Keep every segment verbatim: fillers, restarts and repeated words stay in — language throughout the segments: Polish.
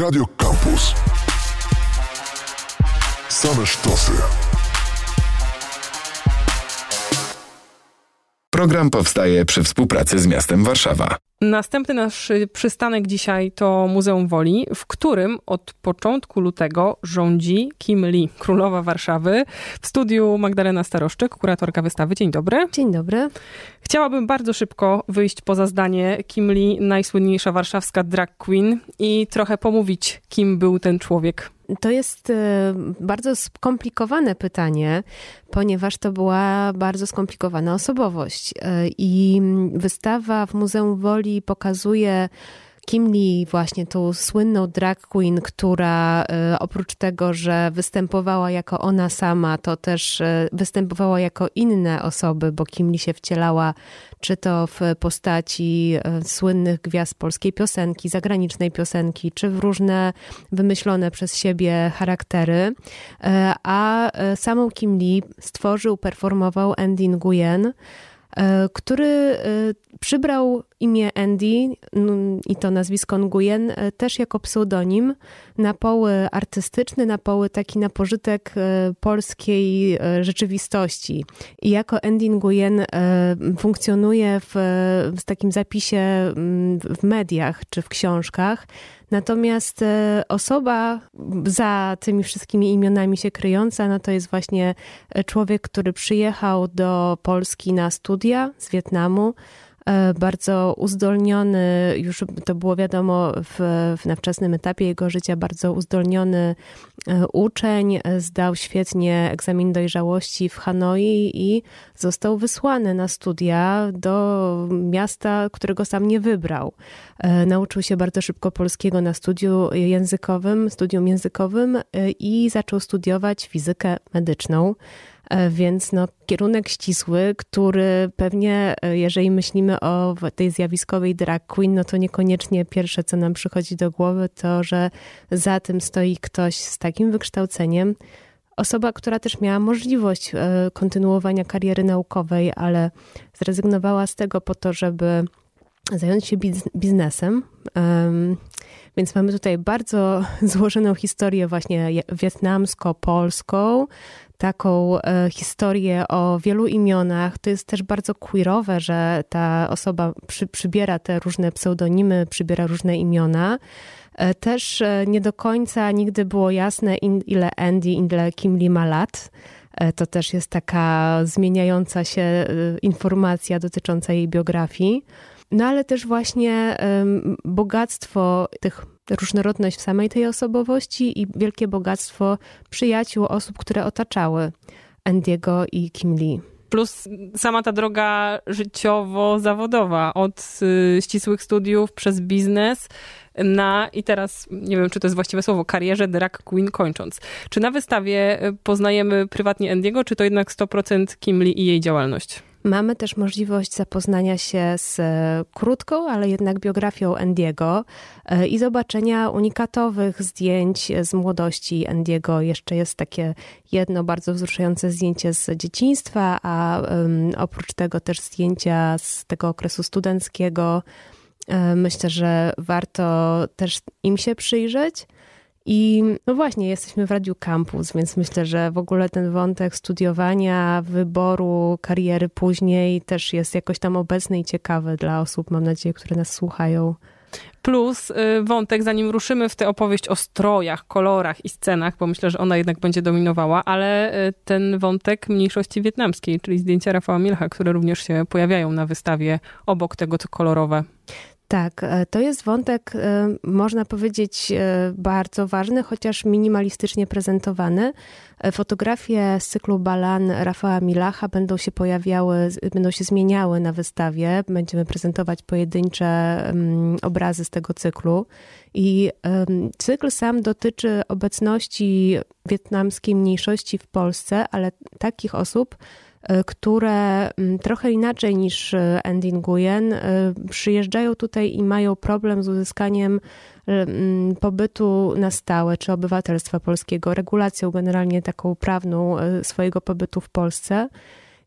Radio Campus. Same sztosy. Program powstaje przy współpracy z miastem Warszawa. Następny nasz przystanek dzisiaj to Muzeum Woli, w którym od początku lutego rządzi Kim Lee, królowa Warszawy. W studiu Magdalena Staroszczyk, kuratorka wystawy. Dzień dobry. Dzień dobry. Chciałabym bardzo szybko wyjść poza zdanie Kim Lee, najsłynniejsza warszawska drag queen, i trochę pomówić, kim był ten człowiek. To jest bardzo skomplikowane pytanie, ponieważ to była bardzo skomplikowana osobowość. I wystawa w Muzeum Woli pokazuje Kim Lee, właśnie tą słynną drag queen, która oprócz tego, że występowała jako ona sama, to też występowała jako inne osoby, bo Kim Lee się wcielała czy to w postaci słynnych gwiazd polskiej piosenki, zagranicznej piosenki, czy w różne wymyślone przez siebie charaktery. A samą Kim Lee stworzył, performował Andy Nguyen, który przybrał imię Andy i to nazwisko Nguyen też jako pseudonim na poły artystyczny, na poły taki na pożytek polskiej rzeczywistości. I jako Andy Nguyen funkcjonuje w, w takim zapisie w mediach czy w książkach. Natomiast osoba za tymi wszystkimi imionami się kryjąca, no to jest właśnie człowiek, który przyjechał do Polski na studia z Wietnamu. Bardzo uzdolniony, już to było wiadomo w, w na wczesnym etapie jego życia, bardzo uzdolniony uczeń, zdał świetnie egzamin dojrzałości w Hanoi i został wysłany na studia do miasta, którego sam nie wybrał. Nauczył się bardzo szybko polskiego na studiu językowym, studium językowym i zaczął studiować fizykę medyczną. Więc no, kierunek ścisły, który pewnie, jeżeli myślimy o tej zjawiskowej drag queen, no to niekoniecznie pierwsze, co nam przychodzi do głowy, to, że za tym stoi ktoś z takim wykształceniem. Osoba, która też miała możliwość kontynuowania kariery naukowej, ale zrezygnowała z tego po to, żeby zająć się biznesem. Więc mamy tutaj bardzo złożoną historię właśnie wietnamsko-polską, taką historię o wielu imionach. To jest też bardzo queerowe, że ta osoba przy, przybiera te różne pseudonimy, przybiera różne imiona. Też nie do końca nigdy było jasne, ile Andy, ile Kim Lee ma lat. To też jest taka zmieniająca się informacja dotycząca jej biografii. No ale też właśnie um, bogactwo tych, różnorodność w samej tej osobowości i wielkie bogactwo przyjaciół, osób, które otaczały Andiego i Kim Lee. Plus sama ta droga życiowo-zawodowa, od y, ścisłych studiów przez biznes na, i teraz nie wiem, czy to jest właściwe słowo, karierze drag queen kończąc. Czy na wystawie poznajemy prywatnie Andiego, czy to jednak sto procent Kim Lee i jej działalność? Mamy też możliwość zapoznania się z krótką, ale jednak biografią Andiego i zobaczenia unikatowych zdjęć z młodości Andiego. Jeszcze jest takie jedno bardzo wzruszające zdjęcie z dzieciństwa, a oprócz tego też zdjęcia z tego okresu studenckiego. Myślę, że warto też im się przyjrzeć. I no właśnie, jesteśmy w Radiu Campus, więc myślę, że w ogóle ten wątek studiowania, wyboru, kariery później też jest jakoś tam obecny i ciekawy dla osób, mam nadzieję, które nas słuchają. Plus wątek, zanim ruszymy w tę opowieść o strojach, kolorach i scenach, bo myślę, że ona jednak będzie dominowała, ale ten wątek mniejszości wietnamskiej, czyli zdjęcia Rafała Milcha, które również się pojawiają na wystawie obok tego, co kolorowe. Tak, to jest wątek, można powiedzieć, bardzo ważny, chociaż minimalistycznie prezentowany. Fotografie z cyklu Balan Rafała Milacha będą się pojawiały, będą się zmieniały na wystawie. Będziemy prezentować pojedyncze obrazy z tego cyklu. I cykl sam dotyczy obecności wietnamskiej mniejszości w Polsce, ale takich osób, które trochę inaczej niż Andy Nguyen przyjeżdżają tutaj i mają problem z uzyskaniem pobytu na stałe czy obywatelstwa polskiego, regulacją generalnie taką prawną swojego pobytu w Polsce.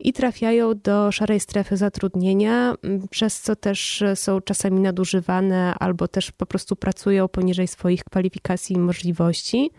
i trafiają do szarej strefy zatrudnienia, przez co też są czasami nadużywane albo też po prostu pracują poniżej swoich kwalifikacji i możliwości.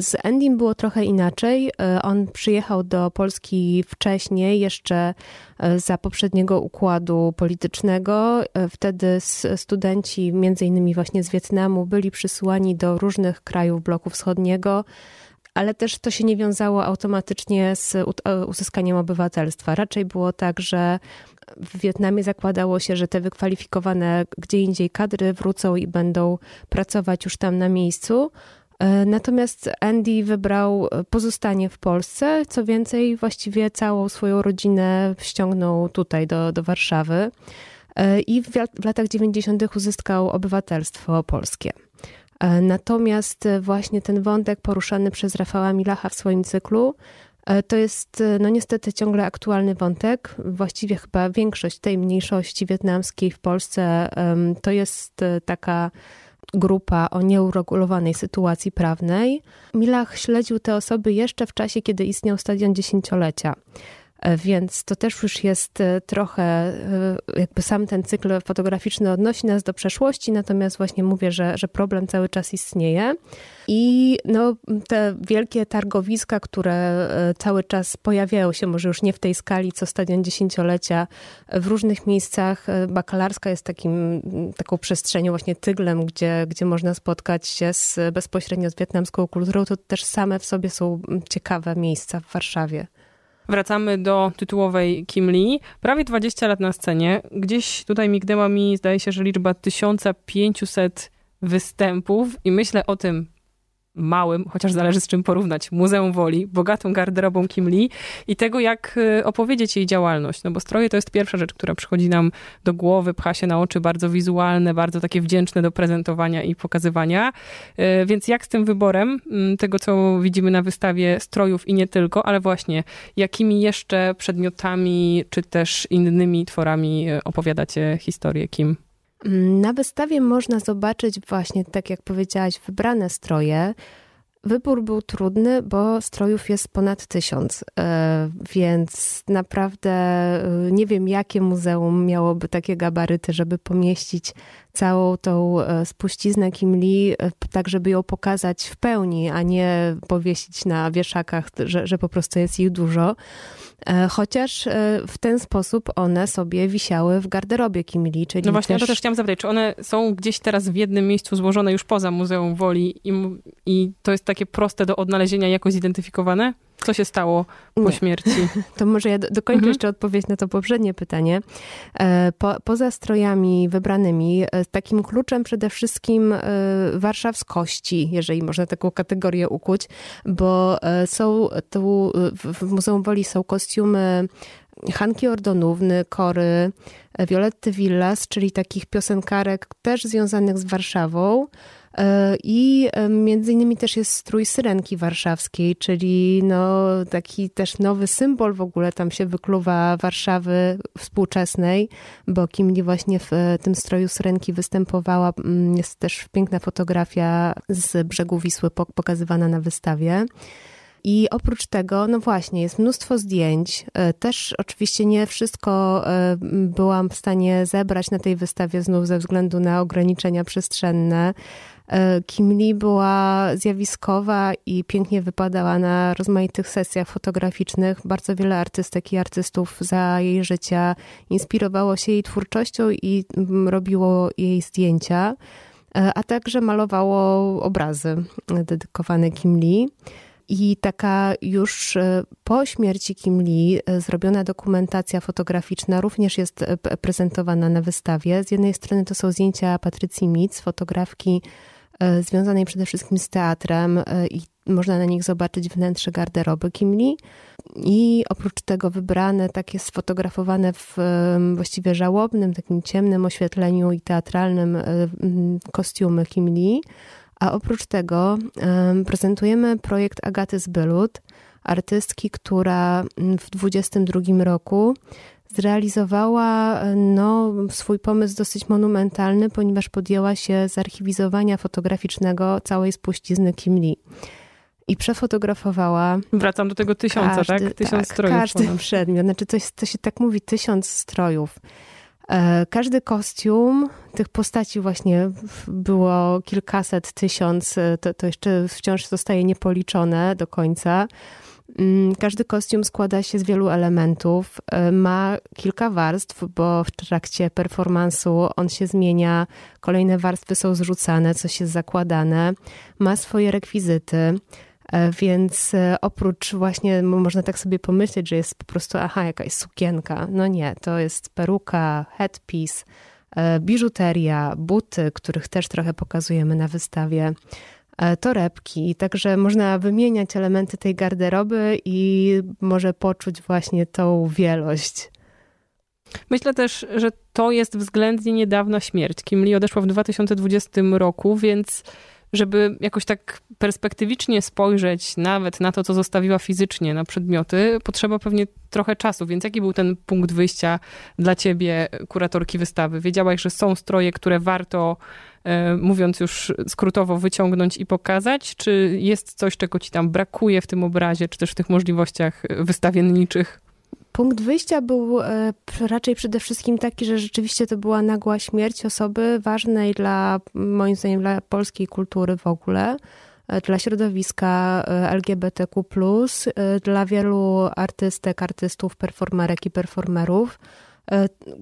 Z Endym było trochę inaczej. On przyjechał do Polski wcześniej, jeszcze za poprzedniego układu politycznego. Wtedy studenci, między innymi właśnie z Wietnamu, byli przysyłani do różnych krajów bloku wschodniego, ale też to się nie wiązało automatycznie z uzyskaniem obywatelstwa. Raczej było tak, że w Wietnamie zakładało się, że te wykwalifikowane gdzie indziej kadry wrócą i będą pracować już tam na miejscu. Natomiast Andy wybrał pozostanie w Polsce. Co więcej, właściwie całą swoją rodzinę ściągnął tutaj do, do Warszawy i w, w latach dziewięćdziesiątych uzyskał obywatelstwo polskie. Natomiast właśnie ten wątek poruszany przez Rafała Milacha w swoim cyklu to jest no niestety ciągle aktualny wątek. Właściwie chyba większość tej mniejszości wietnamskiej w Polsce to jest taka grupa o nieuregulowanej sytuacji prawnej. Milach śledził te osoby jeszcze w czasie, kiedy istniał Stadion Dziesięciolecia. Więc to też już jest trochę, jakby sam ten cykl fotograficzny odnosi nas do przeszłości, natomiast właśnie mówię, że, że problem cały czas istnieje. I no, te wielkie targowiska, które cały czas pojawiają się, może już nie w tej skali, co Stadion Dziesięciolecia, w różnych miejscach. Bakalarska jest takim, taką przestrzenią, właśnie tyglem, gdzie, gdzie można spotkać się z, bezpośrednio z wietnamską kulturą. To też same w sobie są ciekawe miejsca w Warszawie. Wracamy do tytułowej Kim Lee. Prawie dwadzieścia lat na scenie. Gdzieś tutaj mignęła mi, zdaje się, że liczba tysiąc pięćset występów. I myślę o tym małym, chociaż zależy z czym porównać, Muzeum Woli, bogatą garderobą Kim Lee i tego, jak opowiedzieć jej działalność. No bo stroje to jest pierwsza rzecz, która przychodzi nam do głowy, pcha się na oczy, bardzo wizualne, bardzo takie wdzięczne do prezentowania i pokazywania. Więc jak z tym wyborem tego, co widzimy na wystawie, strojów i nie tylko, ale właśnie jakimi jeszcze przedmiotami, czy też innymi tworami opowiadacie historię Kim? Na wystawie można zobaczyć właśnie, tak jak powiedziałaś, wybrane stroje. Wybór był trudny, bo strojów jest ponad tysiąc, więc naprawdę nie wiem, jakie muzeum miałoby takie gabaryty, żeby pomieścić całą tą spuściznę Kim Lee, tak żeby ją pokazać w pełni, a nie powiesić na wieszakach, że, że po prostu jest ich dużo. Chociaż w ten sposób one sobie wisiały w garderobie Kim Lee. Czyli no właśnie, też... to też chciałam zapytać, czy one są gdzieś teraz w jednym miejscu złożone już poza Muzeum Woli i, i to jest takie proste do odnalezienia, jakoś zidentyfikowane? Co się stało po Nie. śmierci? To może ja dokończę mhm. jeszcze odpowiedź na to poprzednie pytanie. Po, poza strojami wybranymi, takim kluczem przede wszystkim warszawskości, jeżeli można taką kategorię ukuć, bo są tu, w Muzeum Woli są kostiumy Hanki Ordonówny, Kory, Violetty Villas, czyli takich piosenkarek też związanych z Warszawą. I między innymi też jest strój Syrenki Warszawskiej, czyli no taki też nowy symbol w ogóle tam się wykluwa Warszawy współczesnej, bo Kim Lee właśnie w tym stroju Syrenki występowała. Jest też piękna fotografia z brzegu Wisły pokazywana na wystawie. I oprócz tego, no właśnie, jest mnóstwo zdjęć. Też oczywiście nie wszystko byłam w stanie zebrać na tej wystawie znów ze względu na ograniczenia przestrzenne. Kim Lee była zjawiskowa i pięknie wypadała na rozmaitych sesjach fotograficznych. Bardzo wiele artystek i artystów za jej życia inspirowało się jej twórczością i robiło jej zdjęcia, a także malowało obrazy dedykowane Kim Lee. I taka już po śmierci Kim Lee zrobiona dokumentacja fotograficzna również jest prezentowana na wystawie. Z jednej strony to są zdjęcia Patrycji Mitz, fotografki związanej przede wszystkim z teatrem i można na nich zobaczyć wnętrze garderoby Kim Lee. I oprócz tego wybrane, takie sfotografowane w właściwie żałobnym, takim ciemnym oświetleniu i teatralnym kostiumy Kim Lee. A oprócz tego prezentujemy projekt Agaty Zbylut, artystki, która w dwudziestym drugim roku zrealizowała no, swój pomysł dosyć monumentalny, ponieważ podjęła się zarchiwizowania fotograficznego całej spuścizny Kim Lee. i przefotografowała. Wracam do tego tysiąca, każdy, tak? Tysiąc tak, strojów. Każdy ponad. Przedmiot, znaczy coś, co się tak mówi, tysiąc strojów. Każdy kostium, tych postaci właśnie było kilkaset, tysiąc, to, to jeszcze wciąż zostaje niepoliczone do końca. Każdy kostium składa się z wielu elementów, ma kilka warstw, bo w trakcie performansu on się zmienia, kolejne warstwy są zrzucane, coś jest zakładane, ma swoje rekwizyty. Więc oprócz właśnie, można tak sobie pomyśleć, że jest po prostu, aha, jakaś sukienka. No nie, to jest peruka, headpiece, biżuteria, buty, których też trochę pokazujemy na wystawie, torebki. Także można wymieniać elementy tej garderoby i może poczuć właśnie tą wielość. Myślę też, że to jest względnie niedawna śmierć. Kim Lee odeszła w dwa tysiące dwudziestym roku, więc żeby jakoś tak perspektywicznie spojrzeć nawet na to, co zostawiła fizycznie, na przedmioty, potrzeba pewnie trochę czasu. Więc jaki był ten punkt wyjścia dla ciebie, kuratorki wystawy? Wiedziałaś, że są stroje, które warto, mówiąc już skrótowo, wyciągnąć i pokazać? Czy jest coś, czego ci tam brakuje w tym obrazie, czy też w tych możliwościach wystawienniczych? Punkt wyjścia był raczej przede wszystkim taki, że rzeczywiście to była nagła śmierć osoby ważnej dla, moim zdaniem, dla polskiej kultury w ogóle, dla środowiska L G B T Q plus, dla wielu artystek, artystów, performerek i performerów,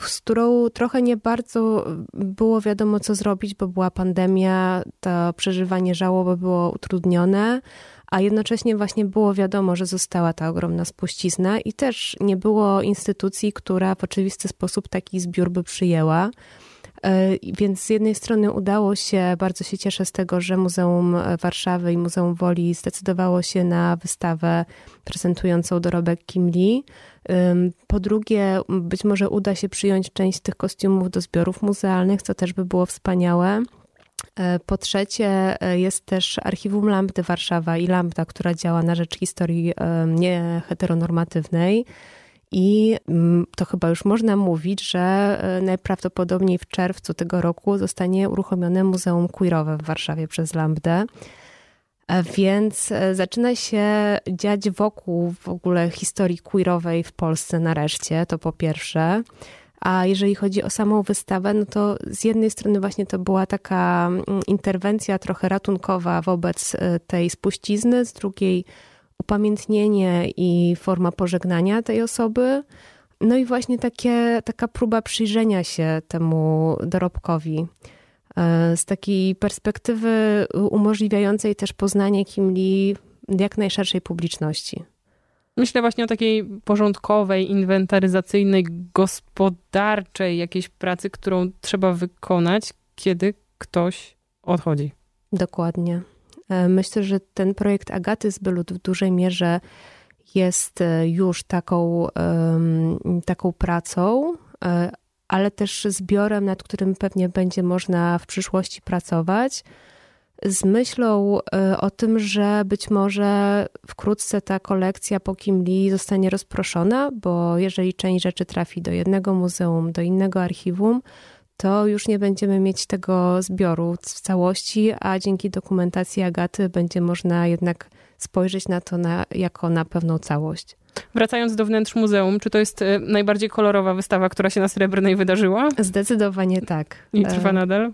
z którą trochę nie bardzo było wiadomo, co zrobić, bo była pandemia, to przeżywanie żałoby było utrudnione, a jednocześnie właśnie było wiadomo, że została ta ogromna spuścizna i też nie było instytucji, która w oczywisty sposób taki zbiór by przyjęła. Więc z jednej strony udało się, bardzo się cieszę z tego, że Muzeum Warszawy i Muzeum Woli zdecydowało się na wystawę prezentującą dorobek Kim Lee. Po drugie, być może uda się przyjąć część tych kostiumów do zbiorów muzealnych, co też by było wspaniałe. Po trzecie, jest też Archiwum Lambdy Warszawa i Lambda, która działa na rzecz historii nieheteronormatywnej. I to chyba już można mówić, że najprawdopodobniej w czerwcu tego roku zostanie uruchomione Muzeum Queerowe w Warszawie przez Lambdę. Więc zaczyna się dziać wokół w ogóle historii queerowej w Polsce nareszcie, to po pierwsze. A jeżeli chodzi o samą wystawę, no to z jednej strony właśnie to była taka interwencja trochę ratunkowa wobec tej spuścizny, z drugiej upamiętnienie i forma pożegnania tej osoby. No i właśnie takie, taka próba przyjrzenia się temu dorobkowi z takiej perspektywy umożliwiającej też poznanie Kim Lee jak najszerszej publiczności. Myślę właśnie o takiej porządkowej, inwentaryzacyjnej, gospodarczej jakiejś pracy, którą trzeba wykonać, kiedy ktoś odchodzi. Dokładnie. Myślę, że ten projekt Agaty Zbylut w dużej mierze jest już taką, taką pracą, ale też zbiorem, nad którym pewnie będzie można w przyszłości pracować, z myślą o tym, że być może wkrótce ta kolekcja po Kim Lee zostanie rozproszona, bo jeżeli część rzeczy trafi do jednego muzeum, do innego archiwum, to już nie będziemy mieć tego zbioru w całości, a dzięki dokumentacji Agaty będzie można jednak spojrzeć na to na, jako na pewną całość. Wracając do wnętrz muzeum, czy to jest najbardziej kolorowa wystawa, która się na Srebrnej wydarzyła? Zdecydowanie tak. I trwa nadal?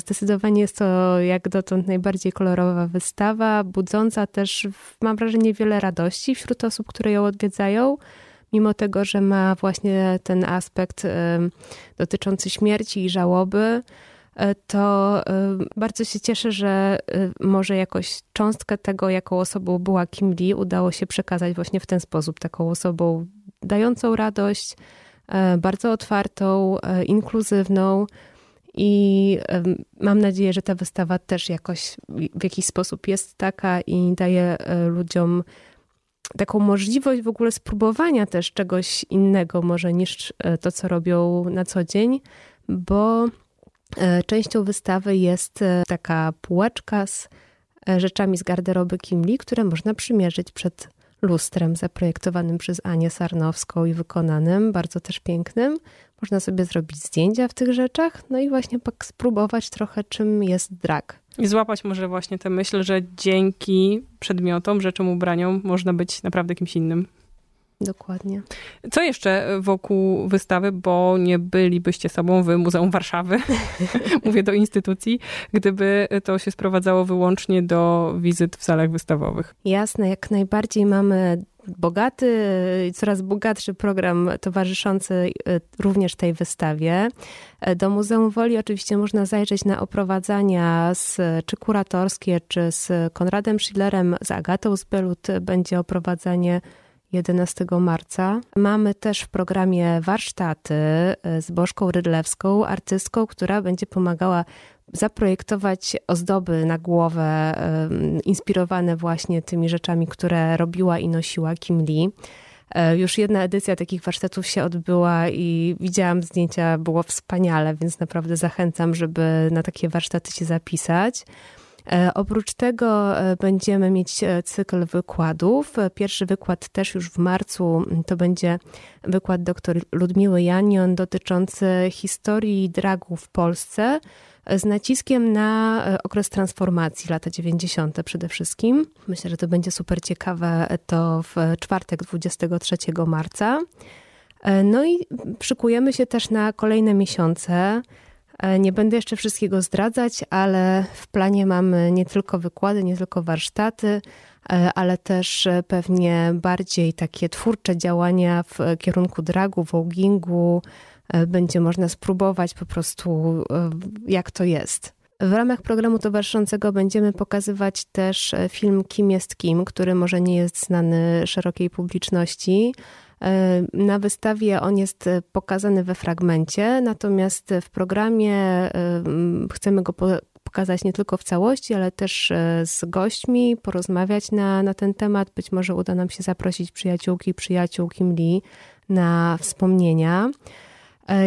Zdecydowanie jest to jak dotąd najbardziej kolorowa wystawa, budząca też, mam wrażenie, wiele radości wśród osób, które ją odwiedzają. Mimo tego, że ma właśnie ten aspekt dotyczący śmierci i żałoby, to bardzo się cieszę, że może jakoś cząstkę tego, jaką osobą była Kim Lee, udało się przekazać właśnie w ten sposób. Taką osobą dającą radość, bardzo otwartą, inkluzywną i mam nadzieję, że ta wystawa też jakoś w jakiś sposób jest taka i daje ludziom taką możliwość w ogóle spróbowania też czegoś innego może niż to, co robią na co dzień, bo częścią wystawy jest taka półeczka z rzeczami z garderoby Kim Lee, które można przymierzyć przed lustrem zaprojektowanym przez Anię Sarnowską i wykonanym, bardzo też pięknym. Można sobie zrobić zdjęcia w tych rzeczach, no i właśnie spróbować trochę, czym jest drag. I złapać może właśnie tę myśl, że dzięki przedmiotom, rzeczom, ubraniom można być naprawdę kimś innym. Dokładnie. Co jeszcze wokół wystawy, bo nie bylibyście sobą wy, Muzeum Warszawy, mówię do instytucji, gdyby to się sprowadzało wyłącznie do wizyt w salach wystawowych. Jasne, jak najbardziej mamy bogaty, coraz bogatszy program towarzyszący również tej wystawie. Do Muzeum Woli oczywiście można zajrzeć na oprowadzania z, czy kuratorskie, czy z Konradem Schillerem, z Agatą z Belut będzie oprowadzanie jedenastego marca. Mamy też w programie warsztaty z Bożką Rydlewską, artystką, która będzie pomagała zaprojektować ozdoby na głowę, inspirowane właśnie tymi rzeczami, które robiła i nosiła Kim Lee. Już jedna edycja takich warsztatów się odbyła i widziałam zdjęcia, było wspaniale, więc naprawdę zachęcam, żeby na takie warsztaty się zapisać. Oprócz tego będziemy mieć cykl wykładów. Pierwszy wykład też już w marcu to będzie wykład dr Ludmiły Janion dotyczący historii dragu w Polsce z naciskiem na okres transformacji, lata dziewięćdziesiąte przede wszystkim. Myślę, że to będzie super ciekawe. To w czwartek dwudziestego trzeciego marca. No i szykujemy się też na kolejne miesiące. Nie będę jeszcze wszystkiego zdradzać, ale w planie mamy nie tylko wykłady, nie tylko warsztaty, ale też pewnie bardziej takie twórcze działania w kierunku dragu, voguingu. Będzie można spróbować po prostu, jak to jest. W ramach programu towarzyszącego będziemy pokazywać też film Kim jest kim, który może nie jest znany szerokiej publiczności. Na wystawie on jest pokazany we fragmencie, natomiast w programie chcemy go pokazać nie tylko w całości, ale też z gośćmi, porozmawiać na, na ten temat. Być może uda nam się zaprosić przyjaciółki i przyjaciół Kim Lee na wspomnienia.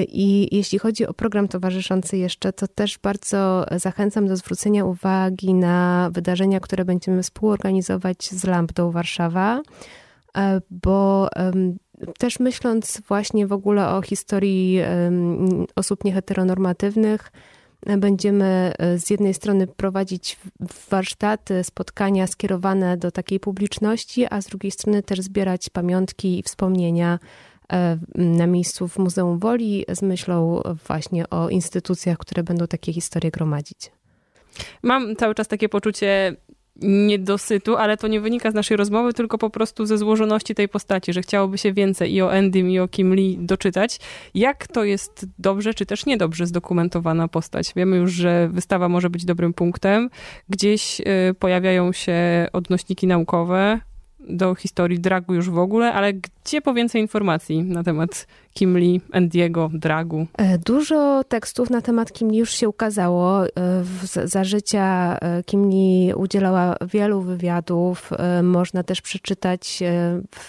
I jeśli chodzi o program towarzyszący jeszcze, to też bardzo zachęcam do zwrócenia uwagi na wydarzenia, które będziemy współorganizować z Lambdą Warszawa, bo też myśląc właśnie w ogóle o historii osób nieheteronormatywnych, będziemy z jednej strony prowadzić warsztaty, spotkania skierowane do takiej publiczności, a z drugiej strony też zbierać pamiątki i wspomnienia na miejscu w Muzeum Woli z myślą właśnie o instytucjach, które będą takie historie gromadzić. Mam cały czas takie poczucie niedosytu, ale to nie wynika z naszej rozmowy, tylko po prostu ze złożoności tej postaci, że chciałoby się więcej i o Endym, i o Kim Lee doczytać. Jak to jest dobrze, czy też niedobrze zdokumentowana postać? Wiemy już, że wystawa może być dobrym punktem. Gdzieś pojawiają się odnośniki naukowe do historii dragu już w ogóle, ale gdzie po więcej informacji na temat Kim Lee, Endiego, dragu? Dużo tekstów na temat Kim Lee już się ukazało. Za życia Kim Lee udzielała wielu wywiadów. Można też przeczytać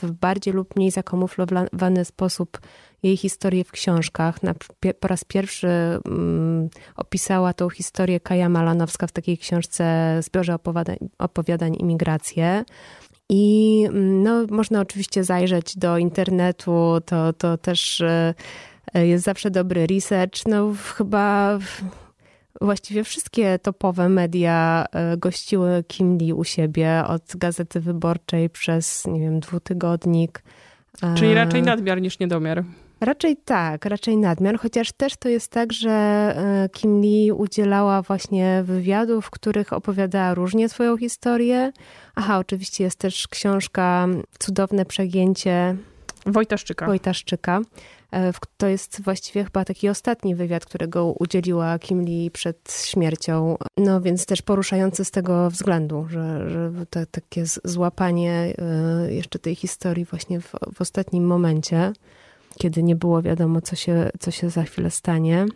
w bardziej lub mniej zakamuflowany sposób jej historię w książkach. Na, po raz pierwszy um, opisała tą historię Kaja Malanowska w takiej książce Zbiorze opowiadań, opowiadań Imigracje. I no, można oczywiście zajrzeć do internetu, to, to też jest zawsze dobry research. No, chyba właściwie wszystkie topowe media gościły Kim Lee u siebie, od Gazety Wyborczej przez, nie wiem, Dwutygodnik. Czyli raczej nadmiar niż niedomiar. Raczej tak, raczej nadmiar, chociaż też to jest tak, że Kim Lee udzielała właśnie wywiadów, w których opowiadała różnie swoją historię. Aha, oczywiście jest też książka Cudowne przegięcie Wojtaszczyka. Wojtaszczyka. To jest właściwie chyba taki ostatni wywiad, którego udzieliła Kim Lee przed śmiercią. No więc też poruszający z tego względu, że, że to, takie złapanie jeszcze tej historii właśnie w, w ostatnim momencie, kiedy nie było wiadomo, co się, co się za chwilę stanie.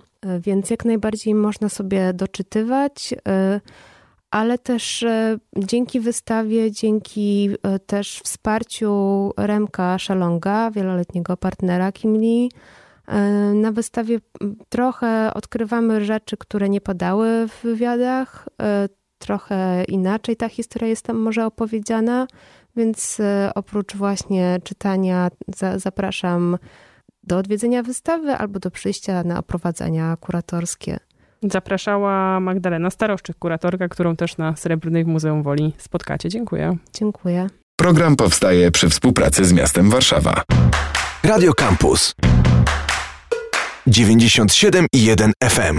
Więc jak najbardziej można sobie doczytywać, ale też dzięki wystawie, dzięki też wsparciu Remka Szalonga, wieloletniego partnera Kim Lee, na wystawie trochę odkrywamy rzeczy, które nie padały w wywiadach. Trochę inaczej ta historia jest tam może opowiedziana, więc oprócz właśnie czytania za, zapraszam do odwiedzenia wystawy albo do przyjścia na oprowadzenia kuratorskie. zapraszała Magdalena Staroszczyk, kuratorka, którą też na Srebrnej w Muzeum Woli spotkacie. Dziękuję. Dziękuję. Program powstaje przy współpracy z miastem Warszawa. Radio Campus dziewięćdziesiąt siedem i jeden F M.